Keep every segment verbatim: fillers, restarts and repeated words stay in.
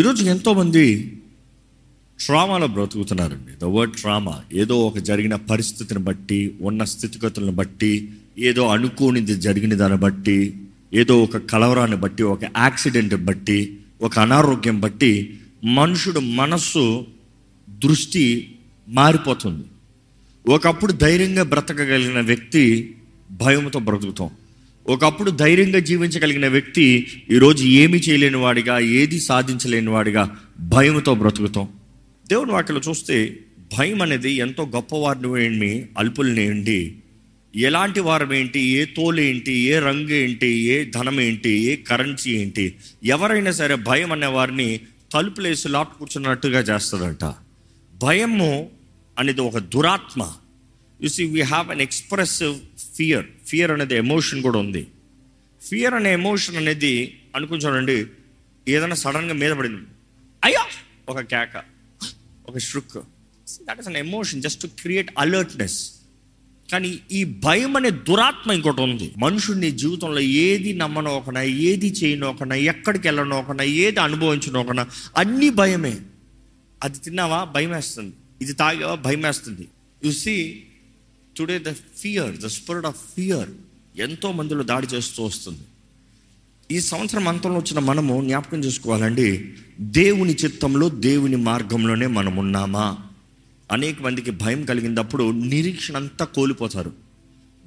ఈరోజు ఎంతోమంది ట్రామాలో బ్రతుకుతున్నారండి. ద వర్డ్ ట్రామా, ఏదో ఒక జరిగిన పరిస్థితిని బట్టి, ఉన్న స్థితిగతులను బట్టి, ఏదో అనుకోనిది జరిగిన దాన్ని బట్టి, ఏదో ఒక కలవరాన్ని బట్టి, ఒక యాక్సిడెంట్ బట్టి, ఒక అనారోగ్యం బట్టి మనుషుడు మనస్సు దృష్టి మారిపోతుంది. ఒకప్పుడు ధైర్యంగా బ్రతకగలిగిన వ్యక్తి భయంతో బ్రతుకుతాం. ఒకప్పుడు ధైర్యంగా జీవించగలిగిన వ్యక్తి ఈరోజు ఏమీ చేయలేని వాడిగా, ఏది సాధించలేని వాడిగా భయంతో బ్రతుకుతాం. దేవుని వాక్యలో చూస్తే భయం అనేది ఎంతో గొప్పవారిని ఏమి, అల్పుల్ని ఏంటి, ఎలాంటి వారం ఏంటి, ఏ తోలు ఏంటి, ఏ రంగు ఏంటి, ఏ ధనం ఏంటి, ఏ కరెన్సీ ఏంటి, ఎవరైనా సరే భయం అనే వారిని తలుపులేసి లాట్ కూర్చున్నట్టుగా చేస్తుందంట. భయము అనేది ఒక దురాత్మ. You see we have an expressive fear. Fear అనేది ఎమోషన్ కూడా ఉంది. ఫియర్ అనే ఎమోషన్ అనేది అనుకుంటానండి, ఏదైనా సడన్గా మీద పడింది, అయ్యో ఒక కేక, ఒక షుక్, that is an emotion just to create alertness. కానీ ఈ భయం అనే దురాత్మ ఇంకోటి ఉంది. మనుషుడిని జీవితంలో ఏది నమ్మనోకనా, ఏది చేయనోకనా, ఎక్కడికి వెళ్ళనోకనా, ఏది అనుభవించనోకనా అన్నీ భయమే. అది తిన్నావా భయం వేస్తుంది, ఇది తాగావా భయం వేస్తుంది. You see today the fear, the spirit of fear ఎంతో మందిలో దాడి చేస్తూ వస్తుంది. ఈ సంవత్సరం అంతంలో వచ్చిన మనము జ్ఞాపకం చేసుకోవాలండి, దేవుని చిత్తంలో దేవుని మార్గంలోనే మనం ఉన్నామా. అనేక మందికి భయం కలిగినప్పుడు నిరీక్షణ అంతా కోల్పోతారు.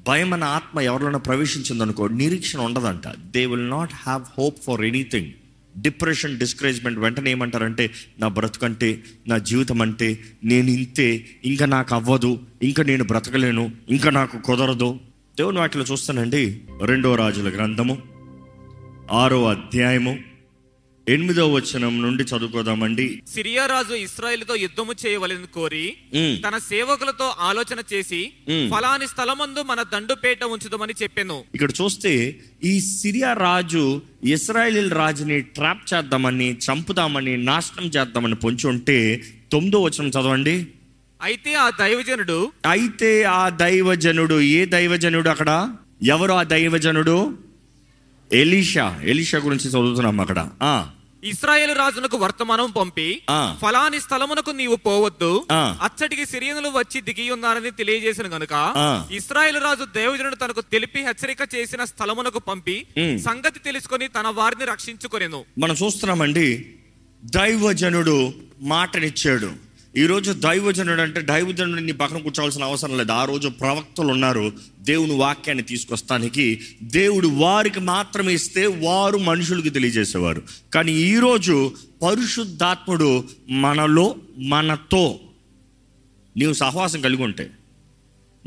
భయం అనే ఆత్మ ఎవరిలోనో ప్రవేశించిందనుకో నిరీక్షణ ఉండదంట. They will not have hope for anything. Depression, discouragement, వెంటనే ఏమంటారంటే నా బ్రతుకంటే, నా జీవితం అంటే నేను ఇంతే, ఇంకా నాకు అవ్వదు, ఇంకా నేను బ్రతకలేను, ఇంకా నాకు కుదరదు. దేవుని వాటిలో చూస్తానండి, రెండో రాజుల గ్రంథము ఆరో అధ్యాయము ఎనిమిదో వచనం నుండి చదువుకోదామండి. సిరియా రాజు ఇశ్రాయేలుతో యుద్ధము చేయవలెను కోరి తన సేవకులతో ఆలోచన చేసి ఫలాని స్థలమందు మన దండుపేట ఉంచుదామని చెప్పెను. ఇక్కడ చూస్తే ఈ సిరియా రాజు ఇశ్రాయేలీల రాజుని ట్రాప్ చేద్దామని, చంపుదామని, నాశనం చేద్దామని పొంచి ఉంటే తొమ్మిదో వచనం చదవండి. అయితే ఆ దైవజనుడు అయితే ఆ దైవజనుడు ఏ దైవజనుడు? అక్కడ ఎవరు ఆ దైవజనుడు? ఎలీషా. ఎలీషా గురించి చదువుతున్నాం అక్కడ. ఆ ఇశ్రాయేలు రాజునకు వర్తమానం పంపి ఫలాని స్థలమునకు నీవు పోవద్దు, అచ్చటికి సిరియనులు వచ్చి దిగి ఉన్నారని తెలియజేసిన గనుక ఇశ్రాయేలు రాజు దైవజనుడు తనకు తెలిపి హెచ్చరిక చేసిన స్థలమునకు పంపి సంగతి తెలుసుకుని తన వారిని రక్షించుకొనెను. మనం చూస్తున్నామండి, దైవజనుడు మాటనిచ్చాడు. ఈ రోజు దైవజనుడు అంటే దైవజనుడు నీ పక్కన కూర్చోవాల్సిన అవసరం లేదు. ఆ రోజు ప్రవక్తలు ఉన్నారు దేవుని వాక్యాన్ని తీసుకొస్తానికి. దేవుడు వారికి మాత్రమే ఇస్తే వారు మనుషులకు తెలియజేసేవారు. కానీ ఈరోజు పరిశుద్ధాత్ముడు మనలో, మనతో, నీవు సహవాసం కలిగి ఉంటే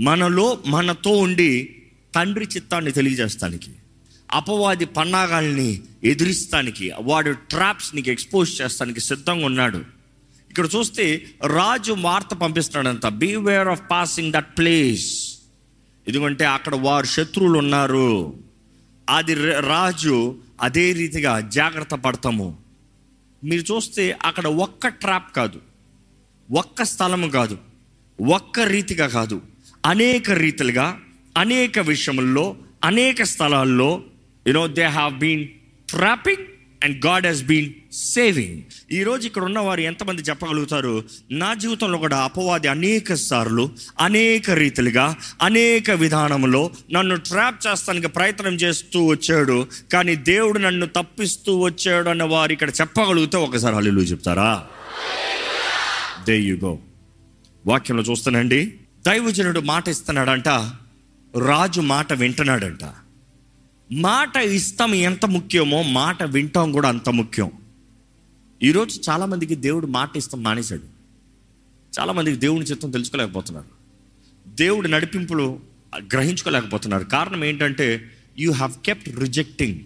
మనలో మనతో ఉండి తండ్రి చిత్తాన్ని తెలియజేస్తానికి, అపవాది పన్నాగాల్ని ఎదిరిస్తానికి, వాడు ట్రాప్స్ నీకు ఎక్స్పోజ్ చేస్తానికి సిద్ధంగా ఉన్నాడు. ఇక్కడ చూస్తే రాజు వార్త పంపిస్తున్నాడంట, beware of passing that place, ఎందుకంటే అక్కడ వారు శత్రువులు ఉన్నారు. అది రాజు అదే రీతిగా జాగ్రత్త పడతాము. మీరు చూస్తే అక్కడ ఒక్క ట్రాప్ కాదు, ఒక్క స్థలము కాదు, ఒక్క రీతిగా కాదు, అనేక రీతిలుగా, అనేక విషయముల్లో, అనేక స్థలాల్లో you know they have been trapping and God Hess been saving. ఈరోజు ఇక్కడ ఉన్నవారు ఎంతమంది చెప్పగలుగుతారు, నా జీవితంలో కూడా అపవాది అనేక సార్లు, అనేక రీతిలుగా, అనేక విధానంలో నన్ను ట్రాప్ చేస్తానికి ప్రయత్నం చేస్తూ వచ్చాడు, కానీ దేవుడు నన్ను తప్పిస్తూ వచ్చాడు అన్న వారు ఇక్కడ చెప్పగలిగితే ఒకసారి హల్లెలూయా చెప్తారా? There you go. వాక్యంలో చూస్తానండి, దైవజనుడు మాట ఇస్తున్నాడంట, రాజు మాట వింటున్నాడంట. మాట ఇస్తాం ఎంత ముఖ్యమో మాట వింటాం కూడా అంత ముఖ్యం. ఈరోజు చాలామందికి దేవుడు మాట ఇస్తాం మానేశాడు. చాలామందికి దేవుని చిత్తం తెలుసుకోలేకపోతున్నారు, దేవుడి నడిపింపులు గ్రహించుకోలేకపోతున్నారు. కారణం ఏంటంటే యూ హ్యావ్ కెప్ట్ రిజెక్టింగ్.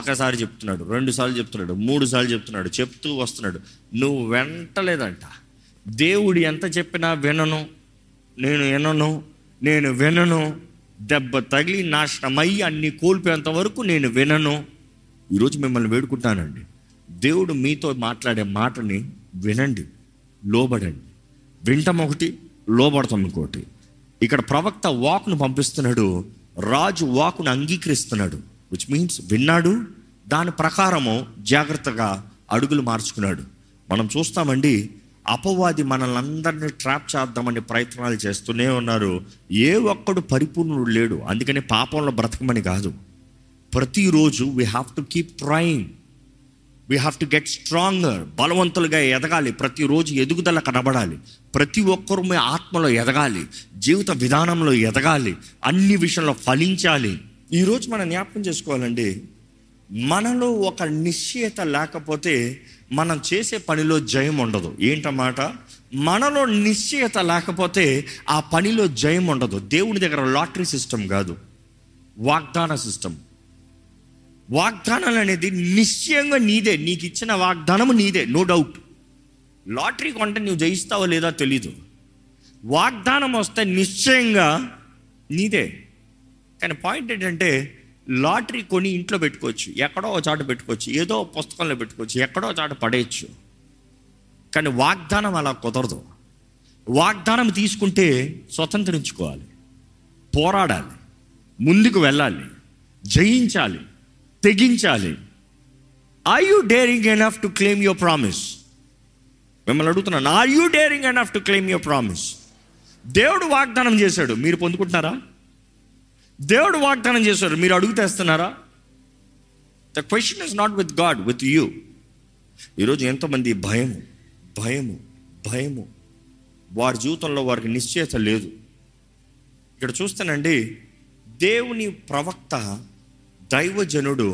ఒకసారి చెప్తున్నాడు, రెండు సార్లు చెప్తున్నాడు, మూడు సార్లు చెప్తున్నాడు, చెప్తూ వస్తున్నాడు, నువ్వు వింటలేదంట. దేవుడు ఎంత చెప్పినా వినను, నేను వినను, నేను వినను, దెబ్బ తగిలి నాశనమయ్యి అన్ని కోల్పోయేంత వరకు నేను వినను. ఈరోజు మిమ్మల్ని వేడుకుంటానండి, దేవుడు మీతో మాట్లాడే మాటని వినండి, లోబడండి. వింటాం ఒకటి, లోబడతాం ఇంకోటి. ఇక్కడ ప్రవక్త వాక్ను పంపిస్తున్నాడు, రాజు వాక్ను అంగీకరిస్తున్నాడు, విచ్ మీన్స్ విన్నాడు, దాని ప్రకారము జాగ్రత్తగా అడుగులు మార్చుకున్నాడు. మనం చూస్తామండి, అపవాది మనల్ని అందరినీ ట్రాప్ చేద్దామని ప్రయత్నాలు చేస్తూనే ఉన్నారు. ఏ ఒక్కడు పరిపూర్ణుడు లేడు. అందుకనే పాపంలో బ్రతకమని కాదు, ప్రతిరోజు we have to keep trying, we have to get stronger. బలవంతులుగా ఎదగాలి, ప్రతిరోజు ఎదుగుదల కనబడాలి, ప్రతి ఒక్కరూ మీ ఆత్మలో ఎదగాలి, జీవిత విధానంలో ఎదగాలి, అన్ని విషయంలో ఫలించాలి. ఈరోజు మనం జ్ఞాపకం చేసుకోవాలండి, మనలో ఒక నిశ్చయత లేకపోతే మనం చేసే పనిలో జయం ఉండదు. ఏంటన్నమాట, మనలో నిశ్చయత లేకపోతే ఆ పనిలో జయం ఉండదు. దేవుని దగ్గర లాటరీ సిస్టమ్ కాదు, వాగ్దాన సిస్టమ్. వాగ్దానాలు అనేది నిశ్చయంగా నీదే, నీకు ఇచ్చిన వాగ్దానం నీదే, నో డౌట్. లాటరీ కొంటే నువ్వు జయిస్తావో లేదో తెలీదు, వాగ్దానం వస్తే నిశ్చయంగా నీదే. కానీ పాయింట్ ఏంటంటే, లాటరీ కొని ఇంట్లో పెట్టుకోవచ్చు, ఎక్కడో చాట పెట్టుకోవచ్చు, ఏదో పుస్తకంలో పెట్టుకోవచ్చు, ఎక్కడో చాట పడేయచ్చు. కానీ వాగ్దానం అలా కుదరదు. వాగ్దానం తీసుకుంటే స్వతంత్రించుకోవాలి, పోరాడాలి, ముందుకు వెళ్ళాలి, జయించాలి, తెగించాలి. Are you daring enough to claim your promise? మిమ్మల్ని అడుగుతున్నాను, are you daring enough to claim your promise? దేవుడు వాగ్దానం చేశాడు, మీరు పొందుకుంటున్నారా? దేవుడు వాగ్దానం చేశాడు, మీరు అడుగుతేస్తున్నారా? The question is not with God, with you. ఈరోజు ఎంతోమంది భయము భయము భయము వారి జీవితంలో వారికి నిశ్చయత లేదు. ఇక్కడ చూస్తానండి, దేవుని ప్రవక్త దైవజనుడు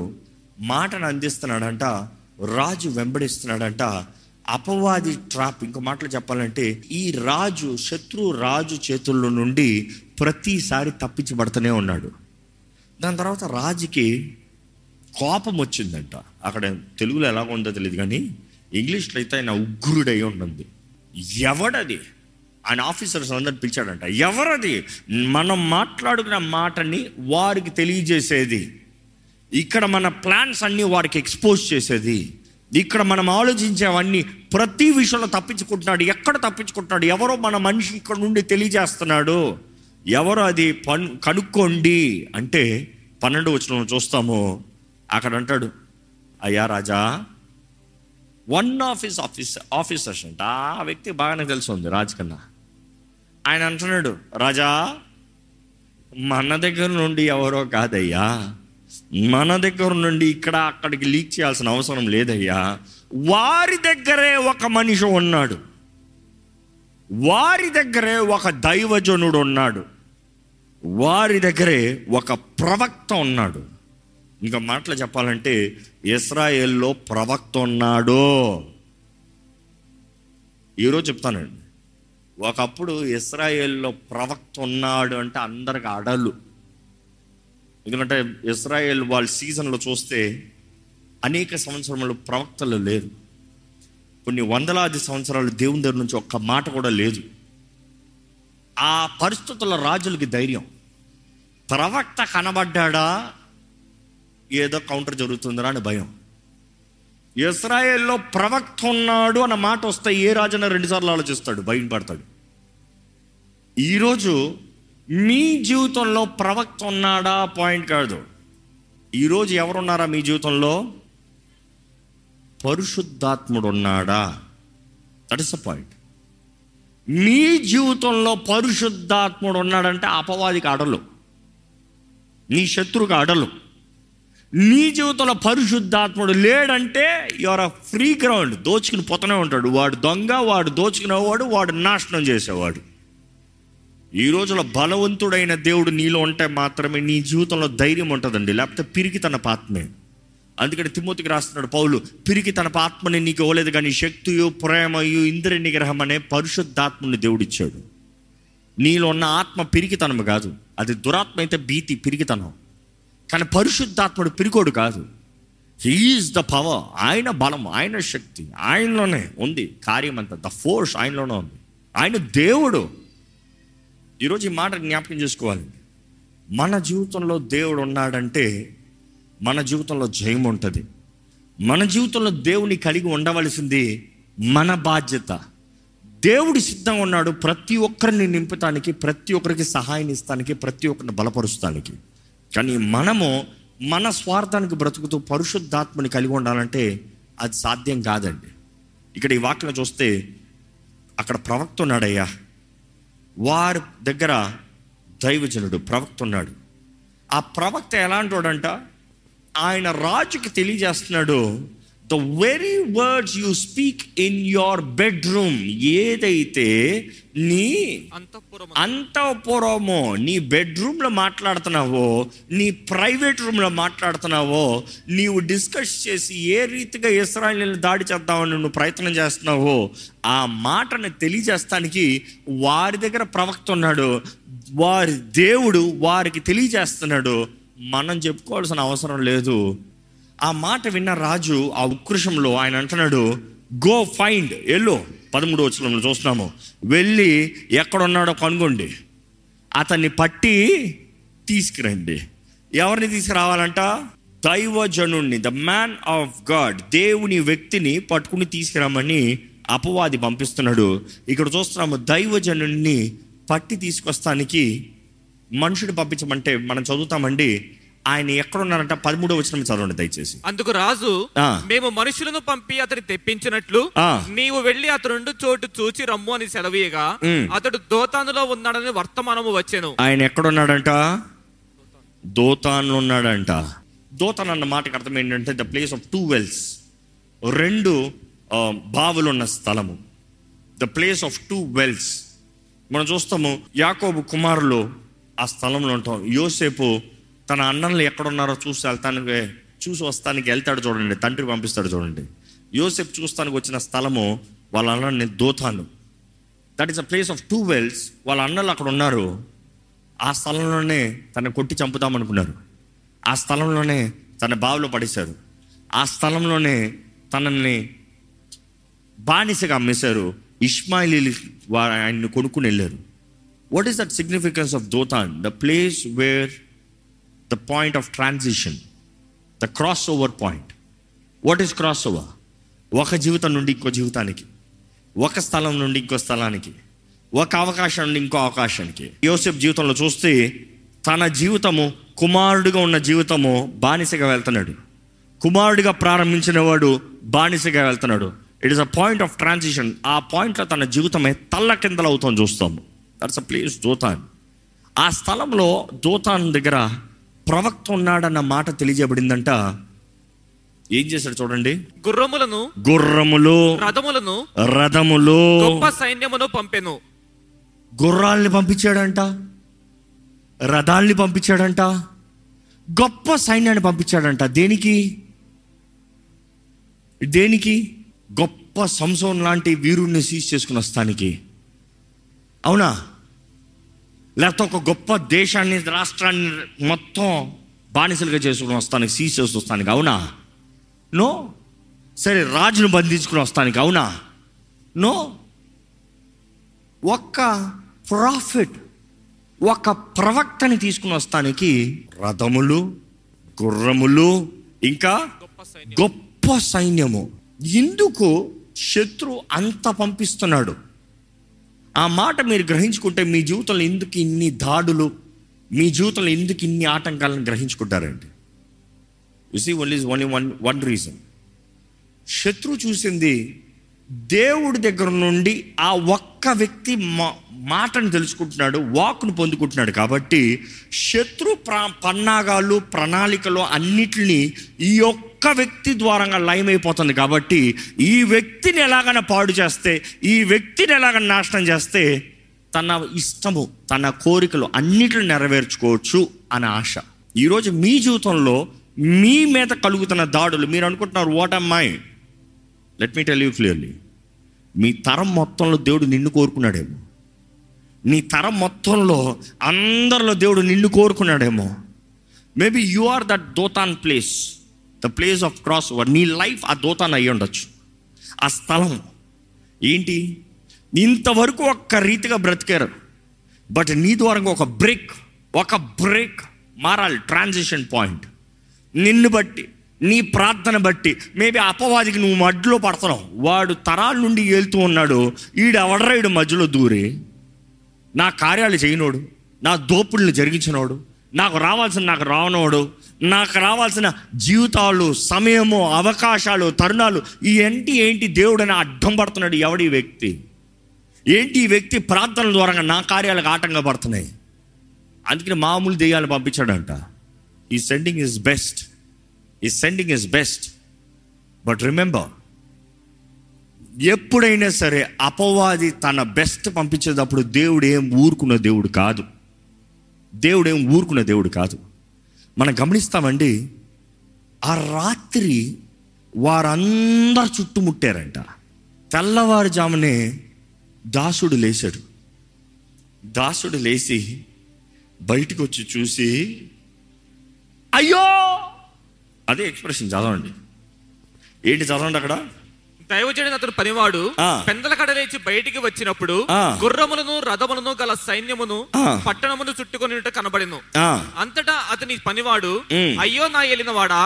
మాటను అందిస్తున్నాడంట, రాజు వెంబడిస్తున్నాడంట, అపవాది ట్రాప్. ఇంకో మాటలు చెప్పాలంటే, ఈ రాజు శత్రు రాజు చేతుల్లో నుండి ప్రతిసారి తప్పించబడుతూనే ఉన్నాడు. దాని తర్వాత రాజుకి కోపం వచ్చిందంట. అక్కడ తెలుగులో ఎలా ఉందో తెలియదు కానీ ఇంగ్లీష్లో అయితే ఆయన ఉగ్రుడై ఉంటుంది. ఎవడది? ఆయన ఆఫీసర్స్ అందరూ పిలిచాడంట, ఎవరది మనం మాట్లాడుకున్న మాటని వారికి తెలియజేసేది, ఇక్కడ మన ప్లాన్స్ అన్నీ వారికి ఎక్స్పోజ్ చేసేది, ఇక్కడ మనం ఆలోచించేవన్నీ ప్రతి విషయంలో తప్పించుకుంటున్నాడు. ఎక్కడ తప్పించుకుంటున్నాడు? ఎవరో మన మనిషి ఇక్కడ నుండి తెలియజేస్తున్నాడు, ఎవరో అది పను కనుక్కోండి అంటే పన్నెండు వచనం చూస్తాము. అక్కడ అంటాడు, అయ్యా రాజా, one of his officer officers అంట, ఆ వ్యక్తి బాగానే తెలిసి ఉంది రాజు కన్నా. ఆయన అంటున్నాడు, రాజా, మన దగ్గర నుండి ఎవరో కాదయ్యా, మన దగ్గర నుండి ఇక్కడ అక్కడికి లీక్ చేయాల్సిన అవసరం లేదయ్యా, వారి దగ్గరే ఒక మనిషి ఉన్నాడు, వారి దగ్గరే ఒక దైవజనుడు ఉన్నాడు, వారి దగ్గరే ఒక ప్రవక్త ఉన్నాడు. ఇంకా మాటలు చెప్పాలంటే, ఇస్రాయేల్లో ప్రవక్త ఉన్నాడు. ఈరోజు చెప్తానండి, ఒకప్పుడు ఇస్రాయేల్లో ప్రవక్త ఉన్నాడు అంటే అందరికి అడలు. ఎందుకంటే ఇస్రాయేల్ వాళ్ళ సీజన్లో చూస్తే అనేక సంవత్సరములు ప్రవక్తలు లేరు, కొన్ని వందలాది సంవత్సరాలు దేవుని దగ్గర నుంచి ఒక్క మాట కూడా లేదు. ఆ పరిస్థితుల రాజులకి ధైర్యం, ప్రవక్త కనబడ్డా ఏదో కౌంటర్ జరుగుతుందిరా అని భయం. ఇస్రాయేల్లో ప్రవక్త ఉన్నాడు అన్న మాట వస్తే ఏ రాజైనా రెండుసార్లు ఆలోచిస్తాడు, భయం పడతాడు. ఈరోజు మీ జీవితంలో ప్రవక్త ఉన్నాడా పాయింట్ కాదు, ఈరోజు ఎవరున్నారా మీ జీవితంలో? పరిశుద్ధాత్ముడు ఉన్నాడా? That is the point. మీ జీవితంలో పరిశుద్ధాత్ముడు ఉన్నాడంటే అపవాదికి అడలు, నీ శత్రువుకి అడలు. నీ జీవితంలో పరిశుద్ధాత్ముడు లేడంటే యువర్ అ ఫ్రీ గ్రౌండ్, దోచుకుని పోతూనే ఉంటాడు. వాడు దొంగ, వాడు దోచుకునేవాడు, వాడు నాశనం చేసేవాడు. ఈ రోజులో బలవంతుడైన దేవుడు నీలో ఉంటే మాత్రమే నీ జీవితంలో ధైర్యం ఉంటుందండి, లేకపోతే పిరికి తన ఆత్మే. అందుకని తిమోతికి రాస్తున్నాడు పౌలు, పిరికి తన ఆత్మని నీకు ఇవ్వలేదు కానీ శక్తియు ప్రేమయు ఇంద్రియ నిగ్రహం అనే పరిశుద్ధాత్మని దేవుడిచ్చాడు. నీలో ఉన్న ఆత్మ పిరికితనము కాదు, అది దురాత్మ అయితే భీతి పిరికితనం. కానీ పరిశుద్ధాత్ముడు పిరికోడు కాదు, హీఈస్ ద పవర్. ఆయన బలం, ఆయన శక్తి ఆయనలోనే ఉంది, కార్యం అంతా ద ఫోర్స్ ఆయనలోనే ఉంది, ఆయన దేవుడు. ఈరోజు ఈ మాట జ్ఞాపకం చేసుకోవాలి, మన జీవితంలో దేవుడు ఉన్నాడంటే మన జీవితంలో జయం ఉంటుంది. మన జీవితంలో దేవుని కలిగి ఉండవలసింది మన బాధ్యత. దేవుడు సిద్ధంగా ఉన్నాడు ప్రతి ఒక్కరిని నింపటానికి, ప్రతి ఒక్కరికి సహాయం ఇస్తానికి, ప్రతి ఒక్కరిని బలపరుస్తానికి. కానీ మనము మన స్వార్థానికి బ్రతుకుతూ పరిశుద్ధాత్మని కలిగి ఉండాలంటే అది సాధ్యం కాదండి. ఇక్కడ ఈ వాక్యం చూస్తే అక్కడ ప్రవక్త ఉన్నాడయ్యా, వారి దగ్గర దైవజనుడు ప్రవక్త ఉన్నాడు. ఆ ప్రవక్త ఎలాంటి వాడంట, ఆయన రాజుకి తెలియజేస్తున్నాడు, the very words you speak in your bedroom, ఏదైతే నీ అంతఃపురమో నీ బెడ్రూమ్లో మాట్లాడుతున్నావో, నీ ప్రైవేట్ రూమ్లో మాట్లాడుతున్నావో, నీవు డిస్కస్ చేసి ఏ రీతిగా ఇశ్రాయేలుని దాడి చేద్దామని నువ్వు ప్రయత్నం చేస్తున్నావో, ఆ మాటను తెలియజేస్తానికి వారి దగ్గర ప్రవక్త ఉన్నాడు. వారి దేవుడు వారికి తెలియజేస్తున్నాడు, మనం చెప్పుకోవాల్సిన అవసరం లేదు. ఆ మాట విన్న రాజు ఆ ఉక్రోషంలో ఆయన అంటున్నాడు, గో ఫైండ్, ఎల్లో పదమూడో వచనంలో చూస్తున్నాము, వెళ్ళి ఎక్కడున్నాడో కనుగొండి, అతన్ని పట్టి తీసుకురండి. ఎవరిని తీసుకురావాలంట? దైవజనుణ్ణి, ద మ్యాన్ ఆఫ్ గాడ్, దేవుని వ్యక్తిని పట్టుకుని తీసుకురామని అపవాది పంపిస్తున్నాడు. ఇక్కడ చూస్తున్నాము దైవజనుణ్ణి పట్టి తీసుకొస్తానికి మనుషుడు పంపించమంటే మనం చదువుతామండి. ఆయన ఎక్కడున్నారంట? పదమూడో వచనం చదవండి దయచేసి. అందుకు రాజు, మేము మనుషులను పంపి అతని తెప్పించినట్లు నీవు వెళ్ళి అతను చోటు చూచి రమ్ము అని సెలవీయగా అతడు దోతానులో ఉన్నాడని వర్తమానము వచ్చెను. ఆయన ఎక్కడున్నాడంట? దోతానులో ఉన్నాడంట. దోతాన్ అన్న మాటకు అర్థం ఏంటంటే the place of two wells, రెండు బావులున్న స్థలము, the place of two wells. మనం చూస్తాము యాకోబు కుమారులు ఆ స్థలంలో ఉంటాం. యోసేపు తన అన్నలు ఎక్కడున్నారో చూసి వెళ్తానికి చూసి వస్తానికి వెళ్తాడు చూడండి, తండ్రి పంపిస్తాడు చూడండి. యోసేపు చూస్తానికి వచ్చిన స్థలము వాళ్ళ అన్నని దోతాను, that is a place of two wells. వాళ్ళ అన్నలు అక్కడ ఉన్నారు, ఆ స్థలంలోనే తను కొట్టి చంపుదామనుకున్నారు, ఆ స్థలంలోనే తన బావిలో పడేశారు, ఆ స్థలంలోనే తనని బానిసగా అమ్మేశారు, ఇష్మాయిలీ వారు ఆయన్ని కొనుక్కుని వెళ్ళారు. What is that significance of Dothan? The place where the point of transition, the crossover point. What is crossover? ఒక జీవితం నుండి ఇంకో జీవితానికి, ఒక స్థలం నుండి ఇంకో స్థలానికి, ఒక అవకాశం నుండి ఇంకో అవకాశానికి. యోసేపు జీవితంలో చూస్తే తన జీవితము కుమారుడిగా ఉన్న జీవితము బానిసగా వెళ్తున్నాడు, కుమారుడిగా ప్రారంభించిన వాడు బానిసగా వెళ్తున్నాడు. It is a point of transition. ఆ పాయింట్లో తన జీవితమే తల్ల కిందలు అవుతాం చూస్తాము. That's a place Dothan. ఆ స్థలంలో దోతాన్ దగ్గర ప్రవక్త ఉన్నాడన్న మాట తెలియజేయబడిందంట. ఏం చేశాడు చూడండి, గుర్రములను గుర్రములు రథములను రథములు గొప్ప సైన్యమును పంపెను. గుర్రాల్ని పంపించాడంట, రథాల్ని పంపించాడంట, గొప్ప సైన్యాన్ని పంపించాడంట. దేనికి దేనికి గొప్ప సంసోన్ లాంటి వీరుణ్ణి సీజ్ చేసుకుని వస్తానికి, అవునా? లేకపోతే ఒక గొప్ప దేశాన్ని రాష్ట్రాన్ని మొత్తం బానిసలుగా చేసుకుని వస్తానికి, సీజ్ చేసి వస్తానికి, అవునా? నో. సరే, రాజును బంధించుకుని వస్తానికి, అవునా? నో. ఒక్క ప్రాఫిట్, ఒక ప్రవక్తని తీసుకుని వస్తానికి రథములు గుర్రములు ఇంకా గొప్ప సైన్యము. ఇందుకు శత్రు అంత పంపిస్తున్నాడు. ఆ మాట మీరు గ్రహించుకుంటే మీ జీవితంలో ఎందుకు ఇన్ని దాడులు, మీ జీవితంలో ఎందుకు ఇన్ని ఆటంకాలను గ్రహించుకుంటారండి? You see only only one one reason. శత్రువు చూసింది దేవుడి దగ్గర నుండి ఆ ఒక్క వ్యక్తి మా మాటను తెలుసుకుంటున్నాడు, వాక్ను పొందుకుంటున్నాడు. కాబట్టి శత్రు ప్రా పన్నాగాలు ప్రణాళికలు అన్నిటినీ ఈ ఒక్క వ్యక్తి ద్వారంగా లయమైపోతుంది. కాబట్టి ఈ వ్యక్తిని ఎలాగైనా పాడు చేస్తే, ఈ వ్యక్తిని ఎలాగైనా నాశనం చేస్తే తన ఇష్టము తన కోరికలు అన్నిటిని నెరవేర్చుకోవచ్చు అనే ఆశ. ఈరోజు మీ జీవితంలో మీ మీద కలుగుతున్న దాడులు, మీరు అనుకుంటున్నారు what am my. Let me tell you clearly, మీ తరం మొత్తంలో దేవుడు నిన్ను కోరుకున్నాడేమో, నీ తరం మొత్తంలో అందరిలో దేవుడు నిన్ను కోరుకున్నాడేమో. Maybe you are that Dothan place, the place of cross over. నీ లైఫ్ ఆ దోతాన్ అయ్యి ఉండొచ్చు, ఆ స్థలం. ఏంటి, ఇంతవరకు ఒక్క రీతిగా బ్రతికారు, బట్ నీ ద్వారా ఒక బ్రేక్ ఒక బ్రేక్ మారాలి, ట్రాన్సిషన్ పాయింట్. నిన్ను బట్టి, నీ ప్రార్థన బట్టి మేబీ అపవాదికి నువ్వు మధ్యలో పడుతున్నావు. వాడు తరాల నుండి ఏళ్తూ ఉన్నాడు, ఈడు ఎవడరాయుడు మధ్యలో దూరి, నా కార్యాలు చేయనోడు, నా దోపుల్ని జరిగించినోడు, నాకు రావాల్సిన నాకు రావనోడు, నాకు రావాల్సిన జీవితాలు, సమయము, అవకాశాలు, తరుణాలు ఈ ఏంటి ఏంటి దేవుడు అని అడ్డం పడుతున్నాడు. ఎవడి వ్యక్తి ఏంటి ఈ వ్యక్తి ప్రార్థనల ద్వారా నా కార్యాలకు ఆటంగా పడుతున్నాయి, అందుకని మామూలు దెయ్యాలు పంపించాడంట. ఈ సెండింగ్ ఇస్ బెస్ట్ ఈ sending is best but remember, ఎప్పుడైనా సరే అపవాది తన బెస్ట్ పంపించేటప్పుడు దేవుడు ఏం ఊరుకున్న దేవుడు కాదు. దేవుడు ఏం ఊరుకున్న దేవుడు కాదు మనం గమనిస్తామండి. ఆ రాత్రి వారందరు చుట్టుముట్టారంట. తెల్లవారుజామునే దాసుడు లేచాడు. దాసుడు లేచి బయటకు వచ్చి చూసి అయ్యో, అదే ఎక్స్ప్రెషన్ చదవండి. ఏంటి చదవండి అక్కడ? దైవజనుడు అతడు పనివాడు పెందల కడలేచి బయటికి వచ్చినప్పుడు గుర్రములను రథములను గల సైన్యమును పట్టణమును చుట్టుకొని కనబడెను. అంతటా అతని పనివాడు అయ్యో నా ఏలినవాడా,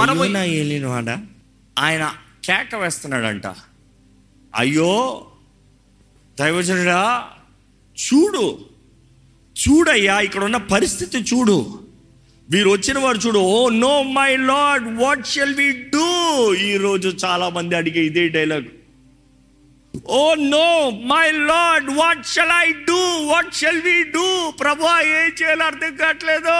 మనము నా ఏలినవాడా, ఆయన కేక వేస్తున్నాడంట. అయ్యో దైవజనుడా, చూడు చూడయ్యా, ఇక్కడ ఉన్న పరిస్థితి చూడు, వీరు వచ్చిన వారు చూడు. Oh no my lord, what shall we do? ఈరోజు చాలా మంది అడిగే ఇదే dialogue. Oh no my lord, what shall I do, what shall we do? ప్రభువా, ఏం చేయాలో అర్థం కావట్లేదు,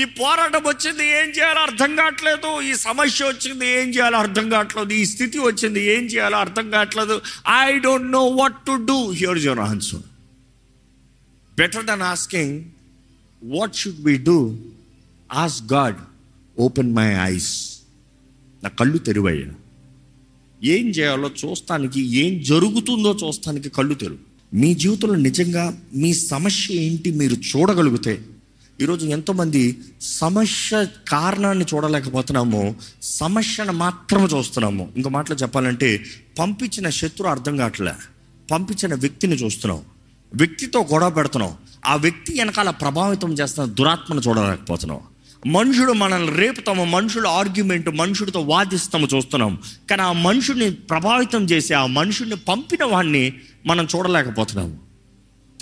ఈ పోరాటం వచ్చింది ఏం చేయాలో అర్థం కావట్లేదు, ఈ సమస్య వచ్చింది ఏం చేయాలో అర్థం కావట్లేదు, ఈ స్థితి వచ్చింది ఏం చేయాలో అర్థం కావట్లేదు, I don't know what to do. Here is your answer. Better then asking what should we do, ask God, open my eyes, నా కళ్ళు తెరువయ్యా, ఏం చేయాలో చూస్తానికి, ఏం జరుగుతుందో చూస్తానికి కళ్ళు తెరువు. మీ జీవితంలో నిజంగా మీ సమస్య ఏంటి మీరు చూడగలిగితే, ఈరోజు ఎంతోమంది సమస్య కారణాన్ని చూడలేకపోతున్నాము, సమస్యను మాత్రమే చూస్తున్నాము. ఇంకో మాటలో చెప్పాలంటే పంపించిన శత్రువు అర్థం కావట్లే, పంపించిన వ్యక్తిని చూస్తున్నాం, వ్యక్తితో గొడవ పెడుతున్నాం, ఆ వ్యక్తి వెనకాల ప్రభావితం చేస్తున్న దురాత్మను చూడలేకపోతున్నాం. మనుషుడు మనల్ని రేపుతాము, మనుషుల ఆర్గ్యుమెంట్, మనుషుడితో వాదిస్తాము చూస్తున్నాం, కానీ ఆ మనుషుడిని ప్రభావితం చేసి ఆ మనుషుడిని పంపిన వాడిని మనం చూడలేకపోతున్నాము.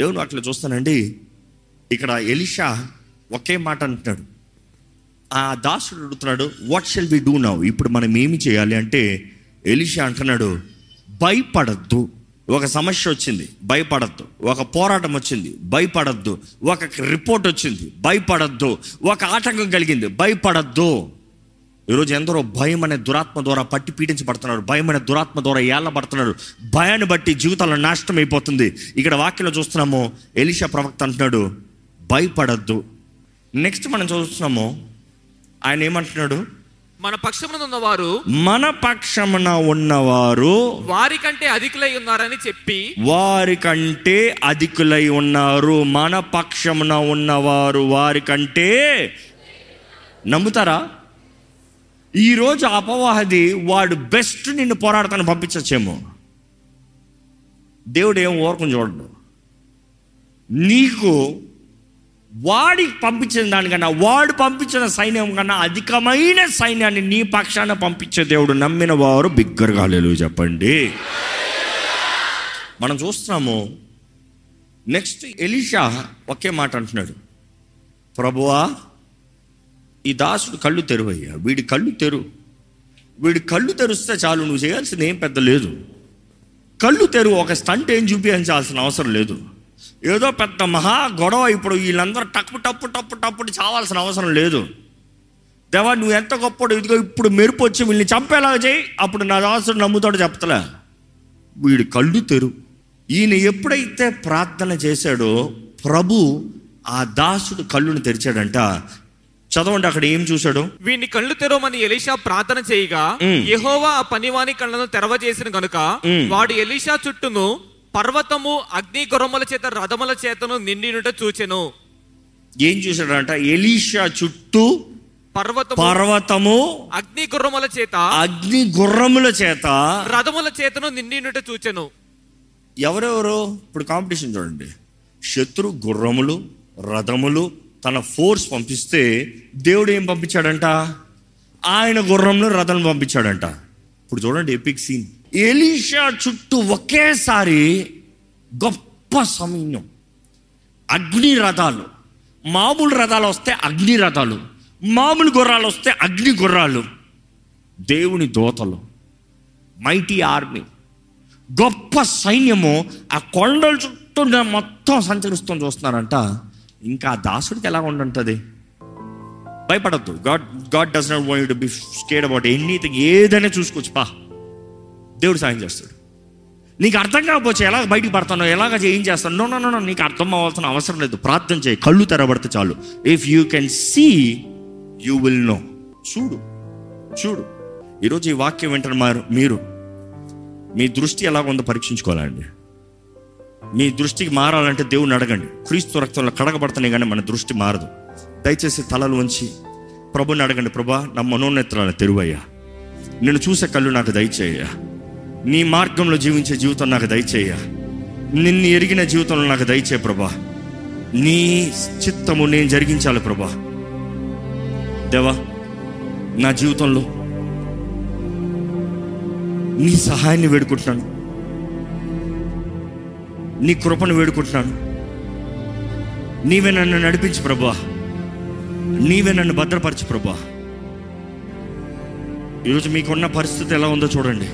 దేవుడు అట్లా చూస్తానండి. ఇక్కడ ఎలీషా ఒకే మాట అంటున్నాడు. ఆ దాసుడు అడుగుతున్నాడు, what shall we do now, ఇప్పుడు మనం ఏమి చేయాలి అంటే, ఎలీషా అంటున్నాడు భయపడద్దు. ఒక సమస్య వచ్చింది భయపడద్దు, ఒక పోరాటం వచ్చింది భయపడద్దు, ఒక రిపోర్ట్ వచ్చింది భయపడద్దు, ఒక ఆటంకం కలిగింది భయపడద్దు. ఈరోజు ఎందరో భయం అనే దురాత్మ ద్వారా పట్టి పీడించబడుతున్నారు, భయం అనే దురాత్మ ద్వారా ఏళ్ళబడుతున్నారు, భయాన్ని బట్టి జీవితాల్లో నాశనం అయిపోతుంది. ఇక్కడ వాక్యంలో చూస్తున్నాము ఎలీషా ప్రవక్త అంటున్నాడు భయపడద్దు. నెక్స్ట్ మనం చూస్తున్నాము ఆయన ఏమంటున్నాడు, మన పక్షమున ఉన్నవారు మన పక్షమున ఉన్నవారు వారికంటే అధికులై ఉన్నారని చెప్పి, వారికంటే అధికులై ఉన్నారు, మన పక్షమున ఉన్నవారు వారికంటే. నమ్ముతారా? ఈరోజు అపవాది వాడు బెస్ట్ నిన్ను పోరాడతాను పంపించచ్చేమో. దేవుడు ఏం ఓర్కొని చూడడు, నీకు వాడికి పంపించిన దానికన్నా, వాడు పంపించిన సైన్యం కన్నా అధికమైన సైన్యాన్ని నీ పక్షాన పంపించే దేవుడు నమ్మిన వారు బిగ్గరగా హల్లెలూయా చెప్పండి. మనం చూస్తున్నాము. నెక్స్ట్ ఎలీషా ఒకే మాట అంటున్నాడు, ప్రభువా ఈ దాసుడు కళ్ళు తెరువయ్యా, వీడి కళ్ళు తెరు, వీడి కళ్ళు తెరిస్తే చాలు, నువ్వు చేయాల్సింది ఏం పెద్ద లేదు, కళ్ళు తెరు, ఒక స్టంట్ ఏం చూపించాల్సిన అవసరం లేదు, ఏదో పెద్ద మహా గొడవ ఇప్పుడు వీళ్ళందరూ టప్పు టప్పు టప్పు టప్పుడు చావాల్సిన అవసరం లేదు. దేవా నువ్వు ఎంత గొప్పడు, ఇదిగో ఇప్పుడు మెరుపు వచ్చి వీళ్ళని చంపేలా చేయి, అప్పుడు నా దాసుడు నమ్ముతాడు. చెప్తలే వీడి కళ్ళు తెరు. ఈయన ఎప్పుడైతే ప్రార్థన చేశాడో ప్రభు ఆ దాసుడు కళ్ళును తెరిచాడంట. చదవండి అక్కడ ఏం చూశాడు. వీని కళ్ళు తెరవమని ఎలీషా ప్రార్థన చేయగా యెహోవా ఆ పనివాని కళ్ళను తెరవజేసిన గనుక వాడు ఎలీషా చుట్టూను పర్వతము అగ్ని గుర్రముల చేత రథముల చేతను నిండినట చూచెను. ఏం చూశాడంట? ఎలీషా చుట్టూ పర్వతము పర్వతము అగ్ని గుర్రముల చేత అగ్ని గుర్రముల చేత రథముల చేతను నిండినట చూచెను. ఎవరెవరు ఇప్పుడు కాంపిటీషన్ చూడండి. శత్రు గుర్రములు రథములు తన ఫోర్స్ పంపిస్తే దేవుడు ఏం పంపించాడంట? ఆయన గుర్రములు రథం పంపించాడంట. ఇప్పుడు చూడండి ఎపిక్ సీన్. ఎలీషా చుట్టూ ఒకేసారి గొప్ప సమయం, అగ్ని రథాలు, మామూలు రథాలు వస్తే అగ్ని రథాలు, మామూలు గుర్రాలు వస్తే అగ్ని గుర్రాలు. దేవుని దూతలు, మైటీ ఆర్మీ, గొప్ప సైన్యము ఆ కొండల చుట్టూ మొత్తం సంచరిస్తూ చూస్తున్నారంట. ఇంకా ఆ దాసుడికి ఎలా ఉండుంటుంది? భయపడద్దు. God God does not want you to be scared about anything. ఏదైనా చూసుకోవచ్చు, పా దేవుడు సాయం చేస్తాడు. నీకు అర్థం కాకపోవచ్చు, ఎలా బయటికి పడతానో, ఎలాగ ఏం చేస్తాను, నో నో నో నీకు అర్థం అవ్వాల్సిన అవసరం లేదు. ప్రార్థన చేయి, కళ్ళు తెరబడితే చాలు. If you can see you will know. చూడు చూడు ఈరోజు ఈ వాక్యం వింటున్నారు మీరు, మీ దృష్టి ఎలాగ ఉందో పరీక్షించుకోవాలండి. మీ దృష్టికి మారాలంటే దేవుని అడగండి. క్రీస్తు రక్తంలో కడగబడుతున్నాయి కానీ మన దృష్టి మారదు. దయచేసి తలలు ఉంచి ప్రభుని అడగండి. ప్రభా, నా మనోనేత్రాలను తెరువయ్యా, నేను చూసే కళ్ళు నాకు దయచేయ్యా, నీ మార్గంలో జీవించే జీవితం నాకు దయచేయ్యా, నిన్ను ఎరిగిన జీవితంలో నాకు దయచేయ ప్రభా, నీ చిత్తము నేను జరిగించాలి ప్రభా. దేవా, నా జీవితంలో నీ సహాయాన్ని వేడుకుంటున్నాను, నీ కృపను వేడుకుంటున్నాను. నీవే నన్ను నడిపించు ప్రభా, నీవే నన్ను భద్రపరచు ప్రభా. ఈరోజు మీకున్న పరిస్థితి ఎలా ఉందో చూడండి.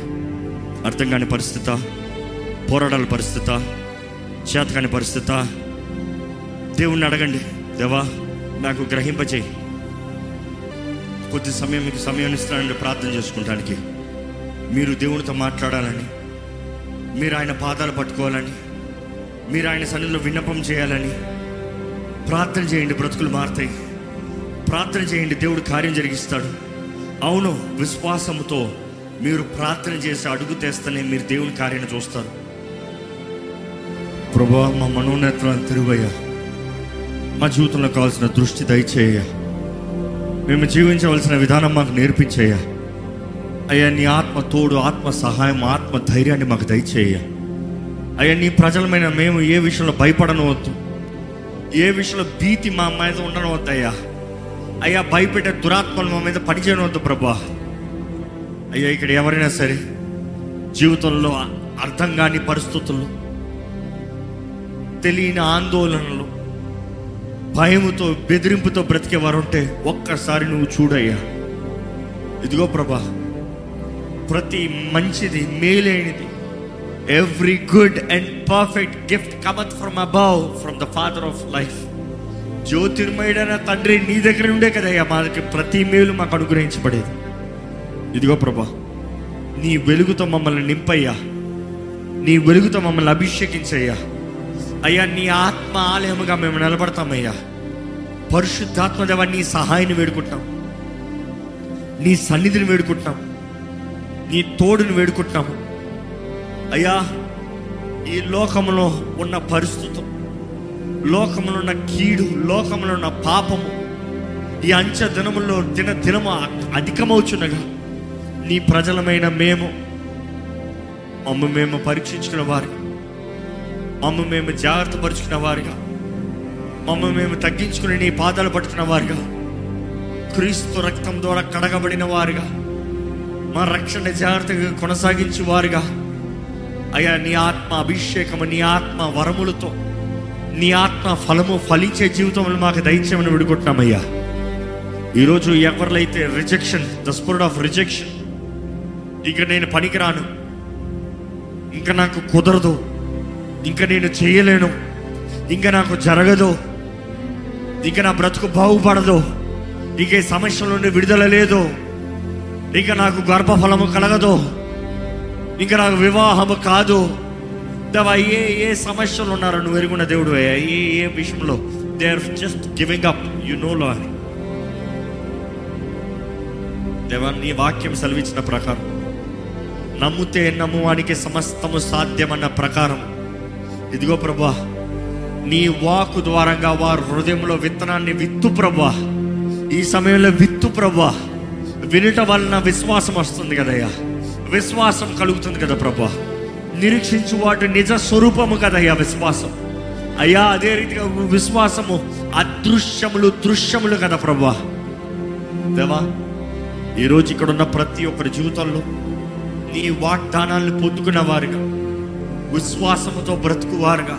అర్థం కాని పరిస్థితి, పోరాడాల పరిస్థితి, చేతకాని పరిస్థితి. దేవుణ్ణి అడగండి. దేవా, నాకు గ్రహింపచేయి. కొద్ది సమయం మీకు సమయం ఇస్తానండి ప్రార్థన చేసుకుంటానికి. మీరు దేవునితో మాట్లాడాలని, మీరు ఆయన పాదాలు పట్టుకోవాలని, మీరు ఆయన సన్నిధిలో విన్నపం చేయాలని ప్రార్థన చేయండి. బ్రతుకులు మారుతాయి. ప్రార్థన చేయండి, దేవుడు కార్యం జరిగిస్తాడు. అవును, విశ్వాసంతో మీరు ప్రార్థన చేసి అడుగు తెస్తేనే మీరు దేవుని కార్యాన్ని చూస్తారు. ప్రభువా, మా మనోనేత్రాలను తెరువయ్యా, మా జీవితంలో కావాల్సిన దృష్టి దయచేయ్యా, మేము జీవించవలసిన విధానం మాకు నేర్పించేయ్యా. అయ్యా, నీ ఆత్మ తోడు, ఆత్మ సహాయం, ఆత్మ ధైర్యాన్ని మాకు దయచేయ్యా. అయ్యా, నీ ప్రజలమైన మేము ఏ విషయంలో భయపడనవద్దు, ఏ విషయంలో భీతి మా మీద ఉండనవద్దయ్యా. అయ్యా, భయపెట్టే దురాత్మలు మా మీద పనిచేయనవద్దు ప్రభా. అయ్యా, ఇక్కడ ఎవరైనా సరే జీవితంలో అర్థం కాని పరిస్థితుల్లో, తెలియని ఆందోళనలు, భయముతో, బెదిరింపుతో బ్రతికేవారుంటే ఒక్కసారి నువ్వు చూడయ్యా. ఇదిగో ప్రభా, ప్రతి మంచిది, మేలైనది, every good and perfect gift cometh from above, from the father of life. జ్యోతిర్మయుడైన తండ్రి, నీ దగ్గర ఉండే కదయ్యా మాకు ప్రతి మేలు మాకు అనుగ్రహించబడేది. ఇదిగో ప్రభా, నీ వెలుగుతో మమ్మల్ని నింపయ్యా, నీ వెలుగుతో మమ్మల్ని అభిషేకించయ్యా. అయ్యా, నీ ఆత్మ ఆలయముగా మేము నిలబడతామయ్యా. పరిశుద్ధాత్మదేవా, నీ సహాయాన్ని వేడుకుంటున్నాం, నీ సన్నిధిని వేడుకుంటున్నాం, నీ తోడుని వేడుకుంటున్నాము. అయ్యా, ఈ లోకంలో ఉన్న పరిస్థితులు, లోకంలో ఉన్న కీడు, లోకంలో ఉన్న పాపము, ఈ అంచె దినముల్లో దిన దినము అధికమవుచున్నగా నీ ప్రజలమైన మేము మమ్మ మేము పరీక్షించుకున్న వారిగా, మమ్మ మేము జాగ్రత్త పరుచుకున్న వారిగా, మమ్మ మేము తగ్గించుకుని నీ పాదాలు పట్టుకున్న వారిగా, క్రీస్తు రక్తం ద్వారా కడగబడిన వారిగా, మా రక్షణ జాగ్రత్తగా కొనసాగించే వారిగా. అయ్యా, నీ ఆత్మ అభిషేకము, నీ ఆత్మ వరములతో, నీ ఆత్మ ఫలము ఫలించే జీవితంలో మాకు దయచేయమని విడుకుంటున్నామయ్యా. ఈరోజు ఎవరిలైతే rejection, the spirit of rejection, ఇక నేను పనికిరాను, ఇంకా నాకు కుదరదు, ఇంకా నేను చేయలేను, ఇంకా నాకు జరగదు, ఇంకా నా బ్రతుకు బాగుపడదు, ఇక ఈ సమస్యల నుండి విడుదల లేదు, ఇక నాకు గర్భఫలము కలగదు, ఇంకా నాకు వివాహము కాదు. దేవా, ఏ ఏ సమస్యలు ఉన్నారో నువ్వు ఎరుగున్న దేవుడు అయ్యా. ఏ ఏ విషయంలో they are just giving up, you know lord. దేవా, నీ వాక్యం సెలవిచ్చిన ప్రకారం, నమ్ముతే నమ్మువానికి సమస్తము సాధ్యమన్న ప్రకారం, ఇదిగో ప్రభా, నీ వాకు ద్వారంగా వారి హృదయంలో విత్తనాన్ని విత్తు ప్రభా. ఈ సమయంలో విత్తు ప్రభా. వినుట వలన విశ్వాసం వస్తుంది కదయ్యా, విశ్వాసం కలుగుతుంది కదా ప్రభా. నిరీక్షించు వాటి నిజ స్వరూపము కదయ్యా విశ్వాసం. అయ్యా, అదే రీతిగా విశ్వాసము అదృశ్యములు, దృశ్యములు కదా ప్రభా. దేవా, ఈరోజు ఇక్కడ ఉన్న ప్రతి ఒక్కరి జీవితంలో నీ వాగ్దానాలను పొందుకున్న వారుగా, విశ్వాసముతో బ్రతుకువారుగా,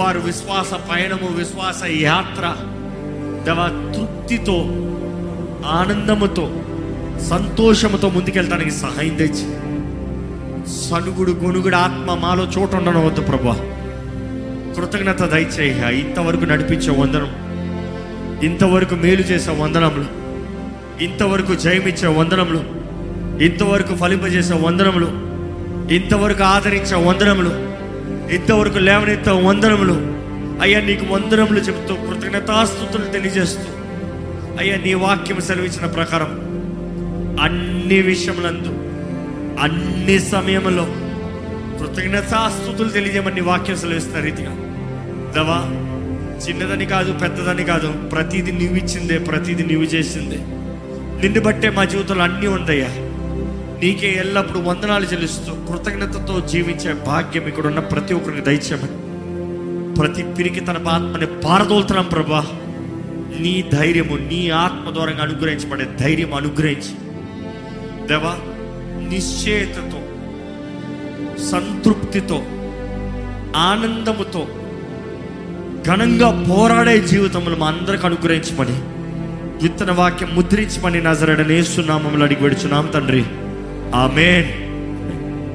వారు విశ్వాస పయనము, విశ్వాస యాత్ర, దేవా తృప్తితో, ఆనందముతో, సంతోషముతో ముందుకెళ్ళటానికి సహాయం తెచ్చి, సనుగుడు గొనుగుడు ఆత్మ మాలో చోటు ఉండనవద్దు ప్రభా. కృతజ్ఞత దయచేయ. ఇంతవరకు నడిపించే వందనం, ఇంతవరకు మేలు చేసే వందనములు, ఇంతవరకు జయమిచ్చే వందనములు, ఇంతవరకు ఫలింపజేసే వందనములు, ఇంతవరకు ఆదరించే వందనములు, ఇంతవరకు లేవనెత్తే వందనములు అయ్యా. నీకు వందనములు చెబుతూ కృతజ్ఞతాస్తుతులు తెలియజేస్తూ అయ్యా, నీ వాక్యం సెలవిచ్చిన ప్రకారం అన్ని విషయములందు అన్ని సమయంలో కృతజ్ఞతాస్తుతులు తెలియజేయమని వాక్యం సెలవిస్తున్న రీతిగా దవా, చిన్నదని కాదు పెద్దదని కాదు, ప్రతిదీ నువ్వు ఇచ్చిందే, ప్రతిదీ నువ్వు చేసిందే. నిన్ను బట్టే మా జీవితంలో అన్నీ ఉందయ్యా. నీకే ఎల్లప్పుడూ వందనాలు చెల్లిస్తూ కృతజ్ఞతతో జీవించే భాగ్యం ఇక్కడున్న ప్రతి ఒక్కరికి దయచేయమని, ప్రతి పిరికి తన ఆత్మని పారదోలుతున్నాం ప్రభా. నీ ధైర్యము, నీ ఆత్మ ద్వారా అనుగ్రహించబడే ధైర్యం అనుగ్రహించి దేవా, నిశ్చయతతో, సంతృప్తితో, ఆనందముతో ఘనంగా పోరాడే జీవితంలో మా అందరికి అనుగ్రహించమని, విత్తన వాక్యం ముద్రించమని నజరేయుడైన యేసు నామములో అడిగి వేడుచున్నాం తండ్రి. ఆమేన్.